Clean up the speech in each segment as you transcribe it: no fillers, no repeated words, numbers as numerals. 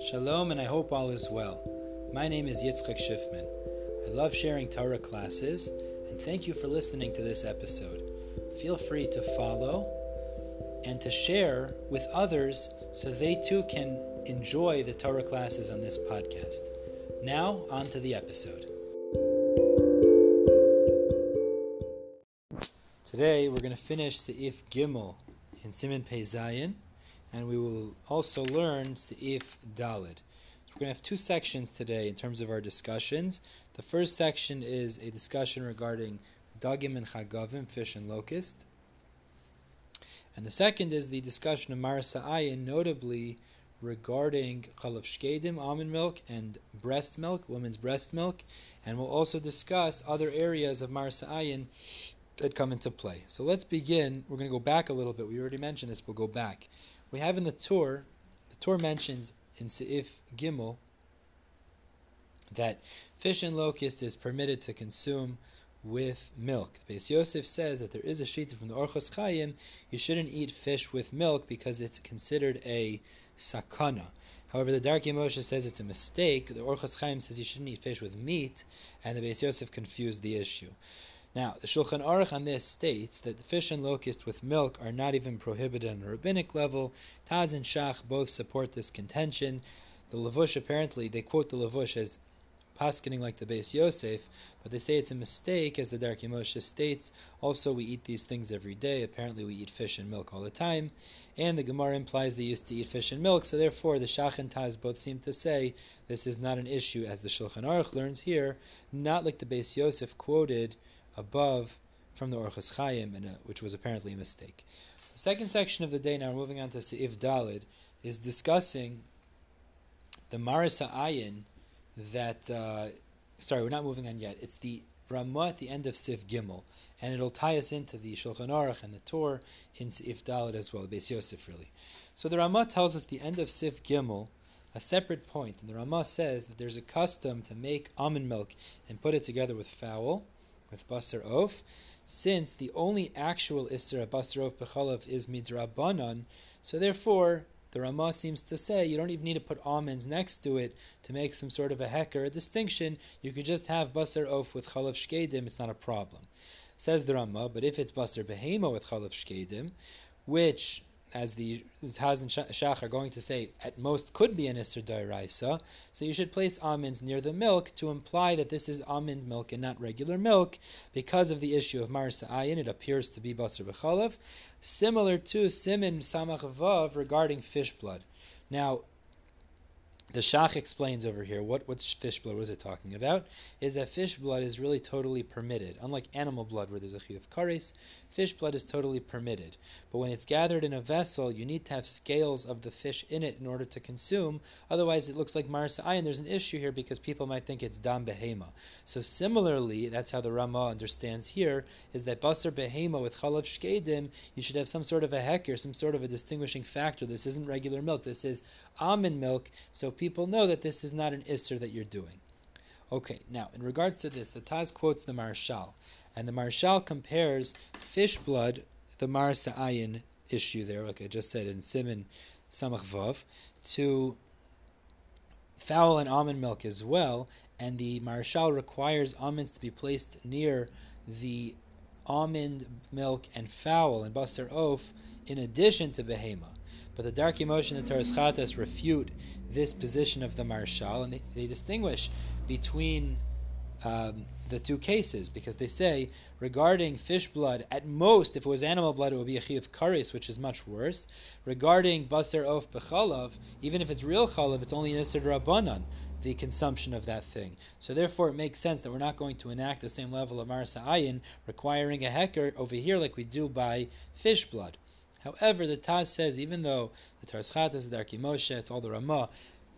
Shalom, and I hope all is well. My name is Yitzchak Schiffman. I love sharing Torah classes, and thank you for listening to this episode. Feel free to follow and to share with others so they too can enjoy the Torah classes on this podcast. Now, on to the episode. Today, we're going to finish Seif Gimel in Simen Zayin, and we will also learn Seif Dalid. We're going to have two sections today in terms of our discussions. The first section is a discussion regarding Dagim and Chagavim, fish and locust. And the second is the discussion of Maris Ayin, notably regarding Chalav Shkedim, almond milk, and breast milk, women's breast milk. And we'll also discuss other areas of Maris Ayin that come into play. So let's begin. We're going to go back a little bit. We already mentioned this, but we'll go back. We have in the Tur mentions in Seif Gimel that fish and locust is permitted to consume with milk. Beis Yosef says that there is a shita from the Orchos Chaim, you shouldn't eat fish with milk because it's considered a sakana. However, the Darkei Moshe says it's a mistake. The Orchos Chaim says you shouldn't eat fish with meat, and the Beis Yosef confused the issue. Now, the Shulchan Aruch on this states that the fish and locust with milk are not even prohibited on a rabbinic level. Taz and Shach both support this contention. The Levush, apparently, they quote the Levush as paskening like the Beis Yosef, but they say it's a mistake, as the Darkei Moshe states. Also, we eat these things every day. Apparently, we eat fish and milk all the time. And the Gemara implies they used to eat fish and milk, so therefore the Shach and Taz both seem to say this is not an issue, as the Shulchan Aruch learns here, not like the Beis Yosef quoted above from the Orchos Chaim, which was apparently a mistake. The second section of the day, now moving on to Seif Dalid, is discussing the Maris Ayin that, we're not moving on yet. It's the Ramah at the end of Seif Gimel, and it'll tie us into the Shulchan Aruch and the Torah in Seif Dalid as well, Beis Yosef really. So the Ramah tells us the end of Seif Gimel, a separate point, and the Ramah says that there's a custom to make almond milk and put it together with fowl, with Basar Of, since the only actual Isser of Basar of B'Chalav is midrabanan, so therefore the Ramah seems to say you don't even need to put almonds next to it to make some sort of a Heker, a distinction. You could just have Basar Of with Chalav Shkedim, it's not a problem. Says the Ramah, but if it's Basar behema with Chalav Shkedim, which, as the Taz and Shach are going to say, at most could be an Isser Deiraisa, so you should place almonds near the milk to imply that this is almond milk and not regular milk. Because of the issue of Maris Ayin, it appears to be Basar B'Chalav, similar to Simen Samach Vav regarding fish blood. Now, the Shach explains over here, what's fish blood, what is it talking about? Is that fish blood is really totally permitted. Unlike animal blood where there's a chiyuv kares, fish blood is totally permitted. But when it's gathered in a vessel, you need to have scales of the fish in it in order to consume. Otherwise, it looks like Maris Ayin. There's an issue here because people might think it's Dam Behema. So similarly, that's how the Ramah understands here, is that Basar Behema with Chalav Shkedim, you should have some sort of a heker, some sort of a distinguishing factor. This isn't regular milk. This is almond milk. So people know that this is not an isser that you're doing. Okay, now, in regards to this, the Taz quotes the Marshal, and the Marshal compares fish blood, the Maris Ayin issue there, like I just said in Simen Samach Vav, to fowl and almond milk as well, and the Marshal requires almonds to be placed near the almond milk and fowl and Basar Of in addition to behema. But the Darkei Moshe and the Toras Chatas refute this position of the Marshal, and they distinguish between the two cases, because they say regarding fish blood, at most, if it was animal blood, it would be a chiyuv kares, which is much worse. Regarding Basar Of B'Chalav, even if it's real chalav, it's only an isser d'rabanan, the consumption of that thing. So therefore, it makes sense that we're not going to enact the same level of Maris Ayin requiring a heker over here like we do by fish blood. However, the Taz says, even though the Toras Chatas, the Darkei Moshe, it's all the Ramah,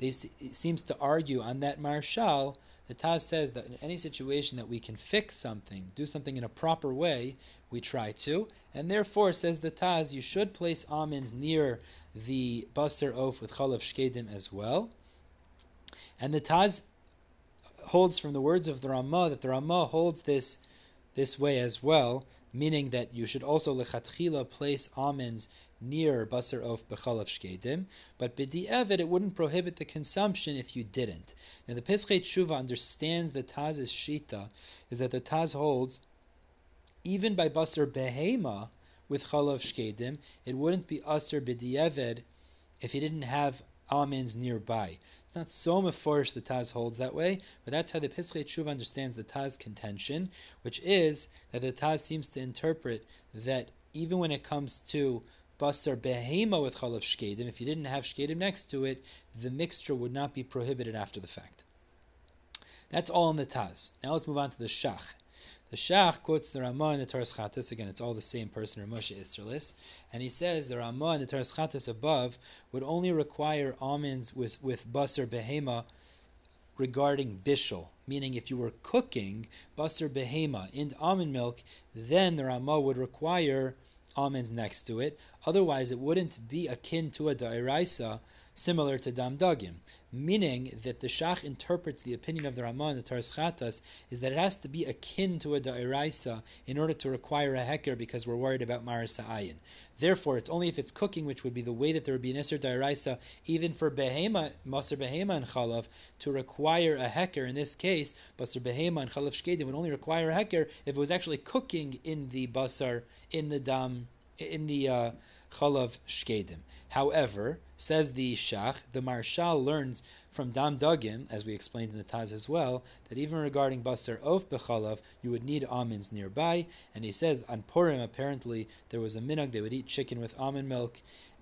it seems to argue on that Marshal. The Taz says that in any situation that we can fix something, do something in a proper way, we try to. And therefore, says the Taz, you should place almonds near the Basar Of with Chalav Shkedim as well. And the Taz holds from the words of the Ramah that the Ramah holds this way as well, meaning that you should also lechatchila place almonds near Basar Of B'Chalav Shkedim, but b'di'evet it wouldn't prohibit the consumption if you didn't. Now the Peschei Tshuva understands the Taz's shita is that the Taz holds even by Basar behema with Chalav Shkedim, it wouldn't be Aser b'di'evet if he didn't have almonds nearby. It's not so meforish the Taz holds that way, but that's how the Peschei Tshuva understands the Taz contention, which is that the Taz seems to interpret that even when it comes to Basar behema with Chalav Shkedim, if you didn't have Shkedim next to it, the mixture would not be prohibited after the fact. That's all in the Taz. Now let's move on to the Shach. The Shach quotes the Ramah and the Toras Chatas. Again, it's all the same person, Rav Moshe Isserlis. And he says the Ramah and the Toras Chatas above would only require almonds with Basar behema regarding Bishul. Meaning if you were cooking Basar behema in almond milk, then the Ramah would require almonds next to it. Otherwise, it wouldn't be akin to a Deiraisa, similar to Dam Dagim, meaning that the Shach interprets the opinion of the Ramah and the Toras Chatas is that it has to be akin to a Deiraisa in order to require a Heker because we're worried about Maris Ayin. Therefore, it's only if it's cooking, which would be the way that there would be an Isser Deiraisa, even for Behema, Basar behema and Chalav, to require a Heker. In this case, Basar behema and Chalav Shkedim would only require a Heker if it was actually cooking in the Basar, in the Dam, in the Chalav Shkedim. However, says the Shach, the Marshal learns from Dam Dagim, as we explained in the Taz as well, that even regarding Basar Of B'Chalav, you would need almonds nearby. And he says on Purim, apparently, there was a minhag, they would eat chicken with almond milk.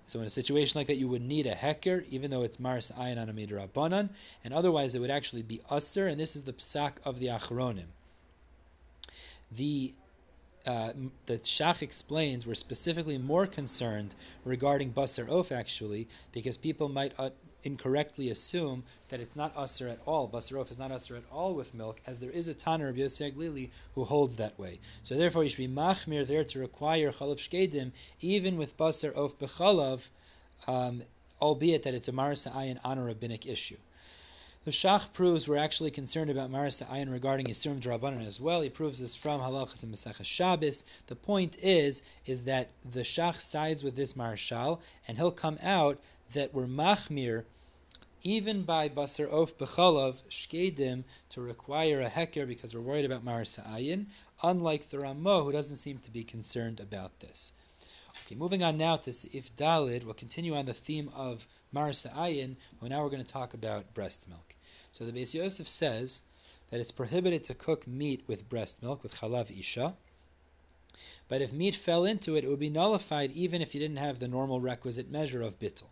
So in a situation like that, you would need a Heker, even though it's Maris Ayin on a Midrabanan, and otherwise it would actually be Aser, and this is the Psak of the Achronim. The Shach explains we're specifically more concerned regarding Basar Of, actually, because people might incorrectly assume that it's not Asr at all. Basar Of is not Asr at all with milk, as there is a Tana, Rabbi Yosi HaGlili, who holds that way. So therefore you should be machmir there to require Chalav Shkedim even with Basar Of B'Chalav, albeit that it's a Maris Ayin on a rabbinic issue. The Shach proves we're actually concerned about Maris Ayin regarding Yisurim D'Rabbanan as well. He proves this from Halachas and Maseches Shabbos. The point is that the Shach sides with this Marshal, and he'll come out that we're machmir, even by Basar Of B'Chalav Shkedim, to require a Heker because we're worried about Maris Ayin, unlike the Ramah, who doesn't seem to be concerned about this. Okay, moving on now to Seif Dalid. We'll continue on the theme of Maris Ayin, but now we're going to talk about breast milk. So the Beis Yosef says that it's prohibited to cook meat with breast milk, with chalav isha, but if meat fell into it, it would be nullified even if you didn't have the normal requisite measure of bittul.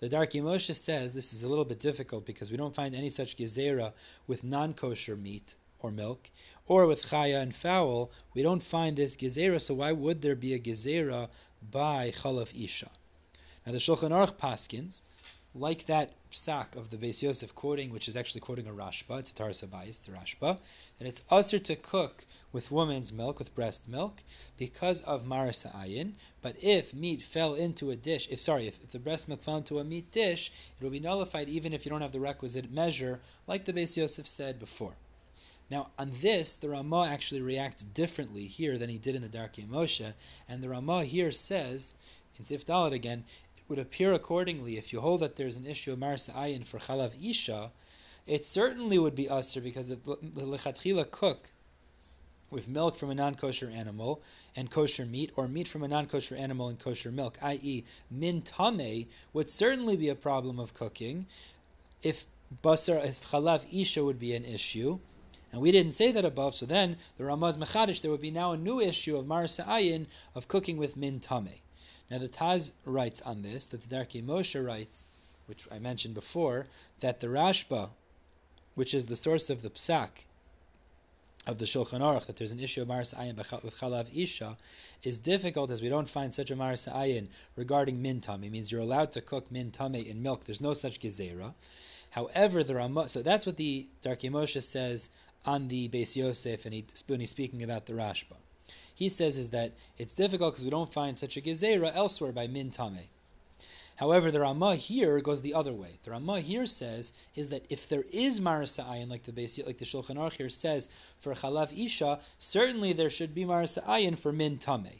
The Darkei Moshe says this is a little bit difficult because we don't find any such gezerah with non-kosher meat or milk, or with chaya and fowl. We don't find this gezerah, so why would there be a gezerah by Chalav Isha? Now the Shulchan Aruch paskins, like that psak of the Beis Yosef quoting, which is actually quoting a Rashba, it's a Taras Habayis, the Rashba, that it's usher to cook with woman's milk, with breast milk, because of Maris Ayin, but if meat fell into a dish, if the breast milk fell into a meat dish, it will be nullified even if you don't have the requisite measure, like the Beis Yosef said before. Now, on this, the Ramah actually reacts differently here than he did in the Darkei Moshe, and the Ramah here says, in Seif Dalid again, it would appear accordingly, if you hold that there's an issue of Maris Ayin for Chalav Isha, it certainly would be Aser, because the Lechatchila cook with milk from a non-kosher animal and kosher meat, or meat from a non-kosher animal and kosher milk, i.e. Min Tameh, would certainly be a problem of cooking, if Chalav Isha would be an issue. And we didn't say that above, so then the Ramah's Mechadish, there would be now a new issue of Maris Ayin of cooking with Min Tameh. Now the Taz writes on this, that the Darkei Moshe writes, which I mentioned before, that the Rashba, which is the source of the Psak of the Shulchan Aruch, that there's an issue of Maris Ayin with Chalav Isha, is difficult as we don't find such a Maris Ayin regarding Min Tameh. It means you're allowed to cook Min Tameh in milk. There's no such gezerah. However, the Ramah, so that's what the Darkei Moshe says on the Beis Yosef, and he's speaking about the Rashba. He says is that it's difficult because we don't find such a gezerah elsewhere by Min Tameh. However, the Ramah here goes the other way. The Ramah here says is that if there is Maris Ayin, like the Shulchan Aruch here says for Chalav Isha, certainly there should be Maris Ayin for Min Tameh.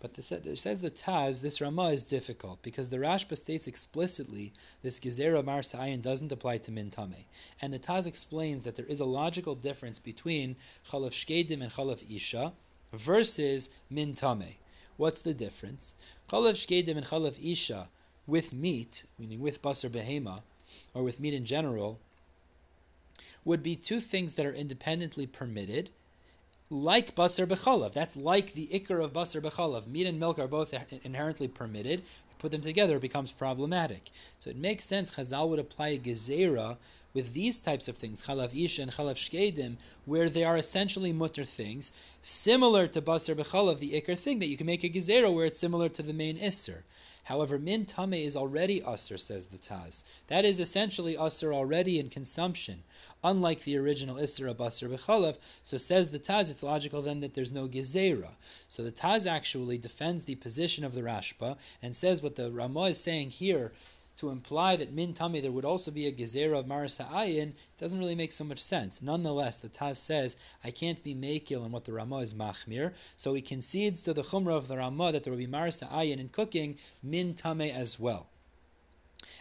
But it says the Taz, this Ramah is difficult because the Rashba states explicitly this Gezerah Maris Ayin doesn't apply to Min Tameh. And the Taz explains that there is a logical difference between Chalav Shkedim and Chalav Isha versus Min Tameh. What's the difference? Chalav Shkedim and Chalav Isha with meat, meaning with Basar behema, or with meat in general, would be two things that are independently permitted, like Basar B'Chalav. That's like the Ikra of Basar B'Chalav. Meat and milk are both inherently permitted. We put them together, it becomes problematic. So it makes sense Chazal would apply a Gezerah with these types of things, Chalav Isha and Chalav Shkedim, where they are essentially mutter things, similar to Basar B'Chalav, the Ikra thing, that you can make a Gezerah where it's similar to the main Isser. However, Min Tameh is already Asr, says the Taz. That is essentially Asr already in consumption, unlike the original Isser of Basar B'Chalav. So says the Taz, it's logical then that there's no Gezerah. So the Taz actually defends the position of the Rashba and says what the Ramah is saying here, to imply that Min Tameh there would also be a Gezerah of Maris Ayin, doesn't really make so much sense. Nonetheless, the Taz says, I can't be Mekil on what the Ramah is Machmir, so he concedes to the Chumrah of the Ramah that there will be Maris Ayin in cooking, Min Tameh as well.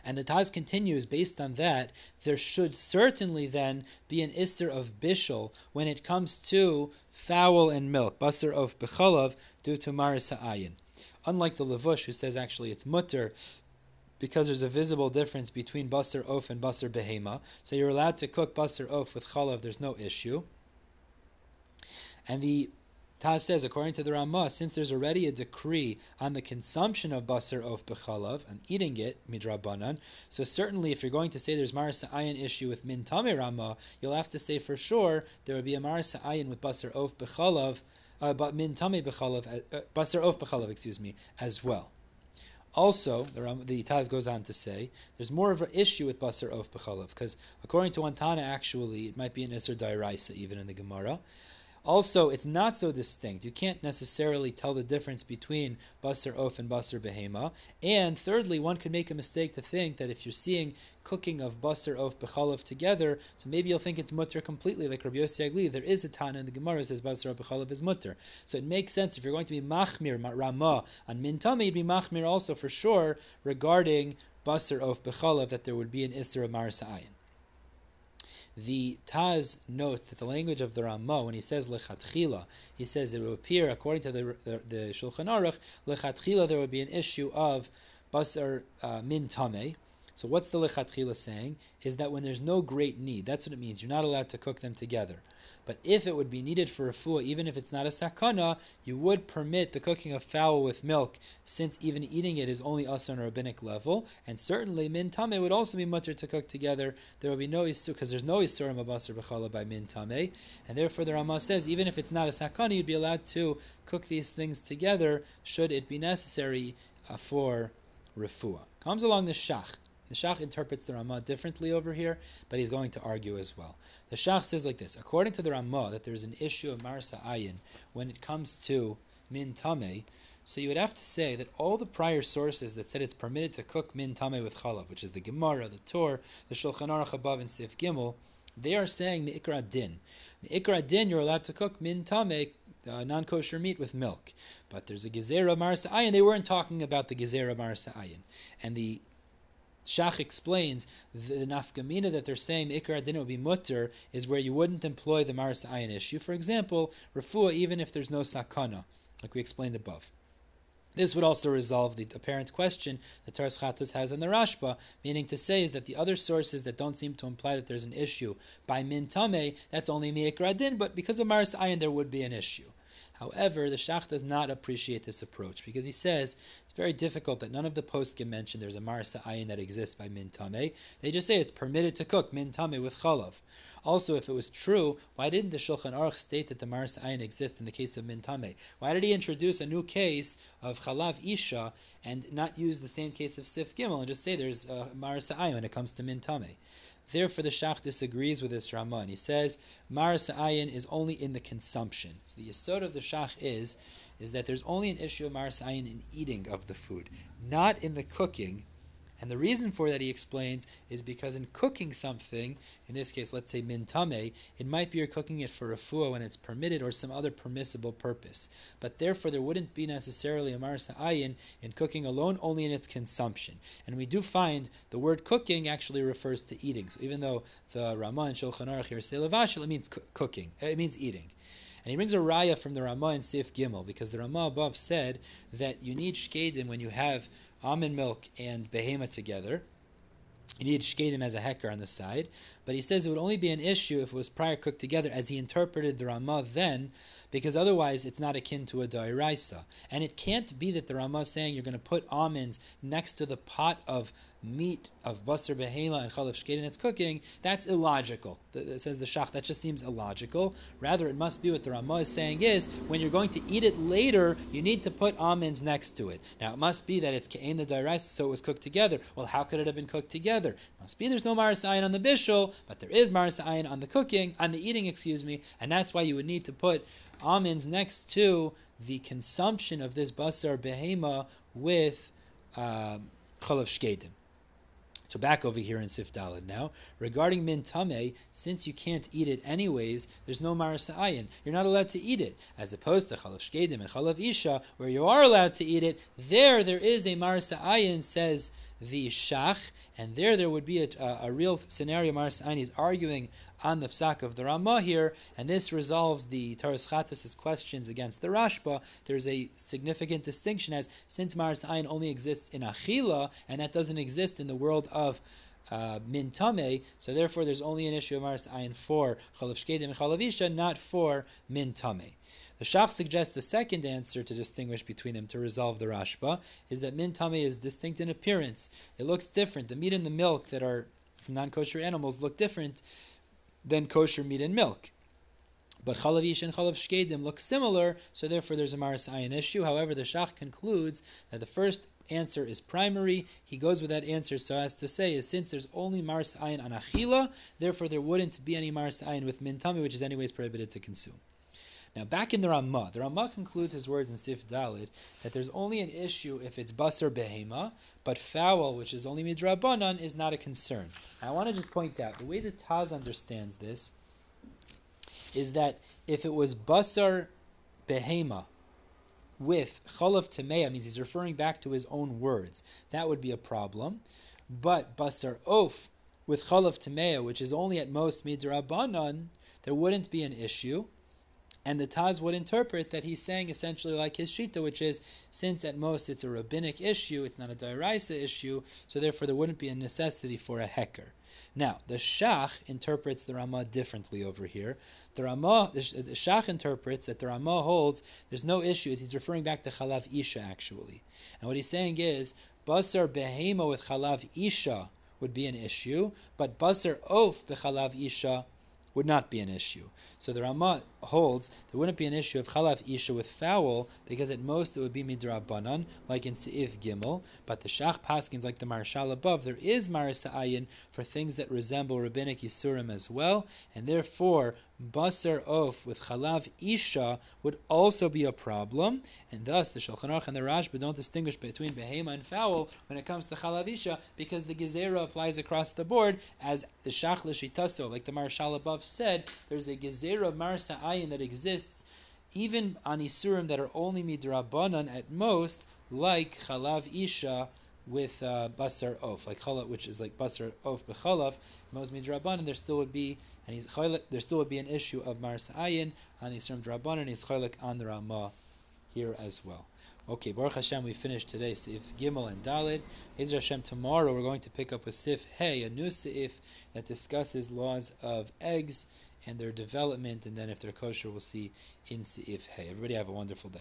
And the Taz continues, based on that, there should certainly then be an Isser of Bishul when it comes to fowl and milk, Basar of B'Chalav, due to Maris Ayin. Unlike the Levush, who says actually it's Mutter, because there's a visible difference between Basar Of and Basar Behema. So you're allowed to cook Basar Of with Chalav, there's no issue. And the Taz says, according to the Ramah, since there's already a decree on the consumption of Basar Of B'Chalav and eating it, Midrabanan, so certainly if you're going to say there's Maris Ayin issue with Min Tameh Ramah, you'll have to say for sure there would be a Maris Ayin with Basar Of B'Chalav, but Min Tameh B'Chalav, Basar Of B'Chalav, as well. Also, the Taz goes on to say, there's more of an issue with Basar Of B'Chalav, because according to Antana, actually, it might be an Isser Deiraisa, even in the Gemara. Also, it's not so distinct. You can't necessarily tell the difference between Basar Of and Basar Behema. And thirdly, one could make a mistake to think that if you're seeing cooking of Basar Of B'Chalav together, so maybe you'll think it's mutter completely, like Rabbi Yosi HaGlili. There is a Tana in the Gemara that says Basar Of B'Chalav is mutter. So it makes sense if you're going to be Machmir, Ramah, and Min Tameh, you'd be Machmir also for sure regarding Basar Of B'Chalav, that there would be an Isser of Maris Ayin. The Taz notes that the language of the Ramah, when he says lechatchila, he says it would appear, according to the Shulchan Aruch, lechatchila there would be an issue of basar min tameh. So what's the lechatchila saying? Is that when there's no great need, that's what it means. You're not allowed to cook them together. But if it would be needed for refuah, even if it's not a sakana, you would permit the cooking of fowl with milk, since even eating it is only us on a rabbinic level. And certainly Min Tameh would also be mutter to cook together. There will be no isur, because there's no isur in Basar B'Chalav by Min Tameh. And therefore the Ramah says, even if it's not a sakana, you'd be allowed to cook these things together, should it be necessary for refuah. Comes along the Shach. The Shach interprets the Ramah differently over here, but he's going to argue as well. The Shach says like this, according to the Ramah, that there's an issue of Maris Ayin when it comes to Min Tameh, so you would have to say that all the prior sources that said it's permitted to cook Min Tameh with Chalav, which is the Gemara, the Tur, the Shulchan Aruch above, and Seif Gimel, they are saying the Ikra Din. The Ikra Din, you're allowed to cook Min Tameh, non-kosher meat with milk. But there's a Gezerah Maris Ayin. They weren't talking about the Gezerah Maris Ayin. And the Shach explains the nafgamina that they're saying Ikra Din would be mutter is where you wouldn't employ the Maris Ayin issue. For example, refuah, even if there's no sakana, like we explained above. This would also resolve the apparent question that Toras Chatas has on the Rashba, meaning to say is that the other sources that don't seem to imply that there's an issue by Min Tameh, that's only Ikra Din, but because of Maris Ayin there would be an issue. However, the Shach does not appreciate this approach because he says it's very difficult that none of the posts can mention there's a Maris Ayin that exists by Min Tameh. They just say it's permitted to cook Min Tameh with Chalav. Also, if it was true, why didn't the Shulchan Aruch state that the Maris Ayin exists in the case of Min Tameh? Why did he introduce a new case of Chalav Isha and not use the same case of Seif Gimel and just say there's a Maris Ayin when it comes to Min Tameh? Therefore, the Shach disagrees with this Ramah. He says, Maris Ayin is only in the consumption. So the yesod of the Shach is that there's only an issue of Maris Ayin in eating of the food, not in the cooking And the reason for that, he explains, is because in cooking something, in this case, let's say min tameh, it might be you're cooking it for refuah when it's permitted or some other permissible purpose. But therefore, there wouldn't be necessarily a Maris Ayin in cooking alone, only in its consumption. And we do find the word cooking actually refers to eating. So even though the Ramah and Shulchan Aruch here say levashel, it means cooking, it means eating. And he brings a raya from the Ramah in Seif Gimel, because the Ramah above said that you need shkedim when you have almond milk and behema together. You need shkedim as a heker on the side. But he says it would only be an issue if it was prior cooked together, as he interpreted the Ramah then, because otherwise it's not akin to a deiraisa. And it can't be that the Ramah is saying you're going to put almonds next to the pot of meat of Basar behema and Chalav Shkedim that's cooking. That's illogical. Says the Shach, that just seems illogical. Rather, it must be what the Ramah is saying is, when you're going to eat it later, you need to put almonds next to it. Now, it must be that it's ke'en the deiraisa, so it was cooked together. Well, how could it have been cooked together? It must be there's no Maris Ayin on the bishul, but there is Maris Ayin on the cooking, on the eating, and that's why you would need to put almonds next to the consumption of this Basar behema with Chalav Shkedim. So back over here in Seif Dalid now. Regarding min tameh, since you can't eat it anyways, there's no Maris Ayin. You're not allowed to eat it. As opposed to Chalav Shkedim and Chalav Isha, where you are allowed to eat it, there is a Maris Ayin, says the Shach, and there would be a real scenario. Maris Ayin is arguing on the psak of the Ramah here, and this resolves the Toras Chatas' questions against the Rashba. There's a significant distinction, as since Maris Ayin only exists in Achila, and that doesn't exist in the world of min tameh, so therefore there's only an issue of Maris Ayin for Chalav Shkedim and Chalav Isha, not for min tameh. The Shach suggests the second answer to distinguish between them, to resolve the Rashba, is that min tameh is distinct in appearance. It looks different. The meat and the milk that are from non-kosher animals look different than kosher meat and milk. But Chalav Isha and Chalav Shkedim look similar, so therefore there's a Maris Ayin issue. However, the Shach concludes that the first answer is primary. He goes with that answer so as to say, is since there's only Maris Ayin on Achila, therefore there wouldn't be any Maris Ayin with min tameh, which is anyways prohibited to consume. Now back in the Ramah concludes his words in Seif Dalid that there's only an issue if it's Basar behema, but fowl, which is only midrabanan, is not a concern. I want to just point out, the way that Taz understands this is that if it was Basar behema with Chalav Tameh, means he's referring back to his own words, that would be a problem. But Basar Of with Chalav Tameh, which is only at most midrabanan, there wouldn't be an issue. And the Taz would interpret that he's saying essentially like his Shita, which is, since at most it's a rabbinic issue, it's not a deiraisa issue, so therefore there wouldn't be a necessity for a heker. Now, the Shach interprets the Ramah differently over here. The Shach interprets that the Ramah holds there's no issue. He's referring back to Chalav Isha, actually. And what he's saying is, Basar behema with Chalav Isha would be an issue, but Basar Of b'Chalav Isha would not be an issue. So the Ramah holds there wouldn't be an issue of Chalav Isha with fowl, because at most it would be midrabanan, like in Seif Gimel. But the Shach paskins, like the Marshal above, there is Maris Ayin for things that resemble rabbinic Yisurim as well, and therefore Basar Of with Chalav Isha would also be a problem, and thus the Shulchan Aruch and the Rashba don't distinguish between behema and fowl when it comes to Chalav Isha, because the Gezerah applies across the board, as the Shach L'Shitaso, like the Marshal above said, there's a Gezerah of Maris Ayin that exists even on Isurim that are only midrabanan at most, like Chalav Isha with Basar Of, like Chalav, which is like Basar Of B'Chalav, most midrabanan, there still would be an issue of Maris Ayin on Isurim drabanan, and he's Chalik on the Ramah here as well. Okay, Baruch Hashem, we finished today Seif Gimel and Dalid. Ezra Hashem, tomorrow we're going to pick up with Seif Hey, a new Seif that discusses laws of eggs and their development, and then if they're kosher, we'll see in Seif Hey. Everybody have a wonderful day.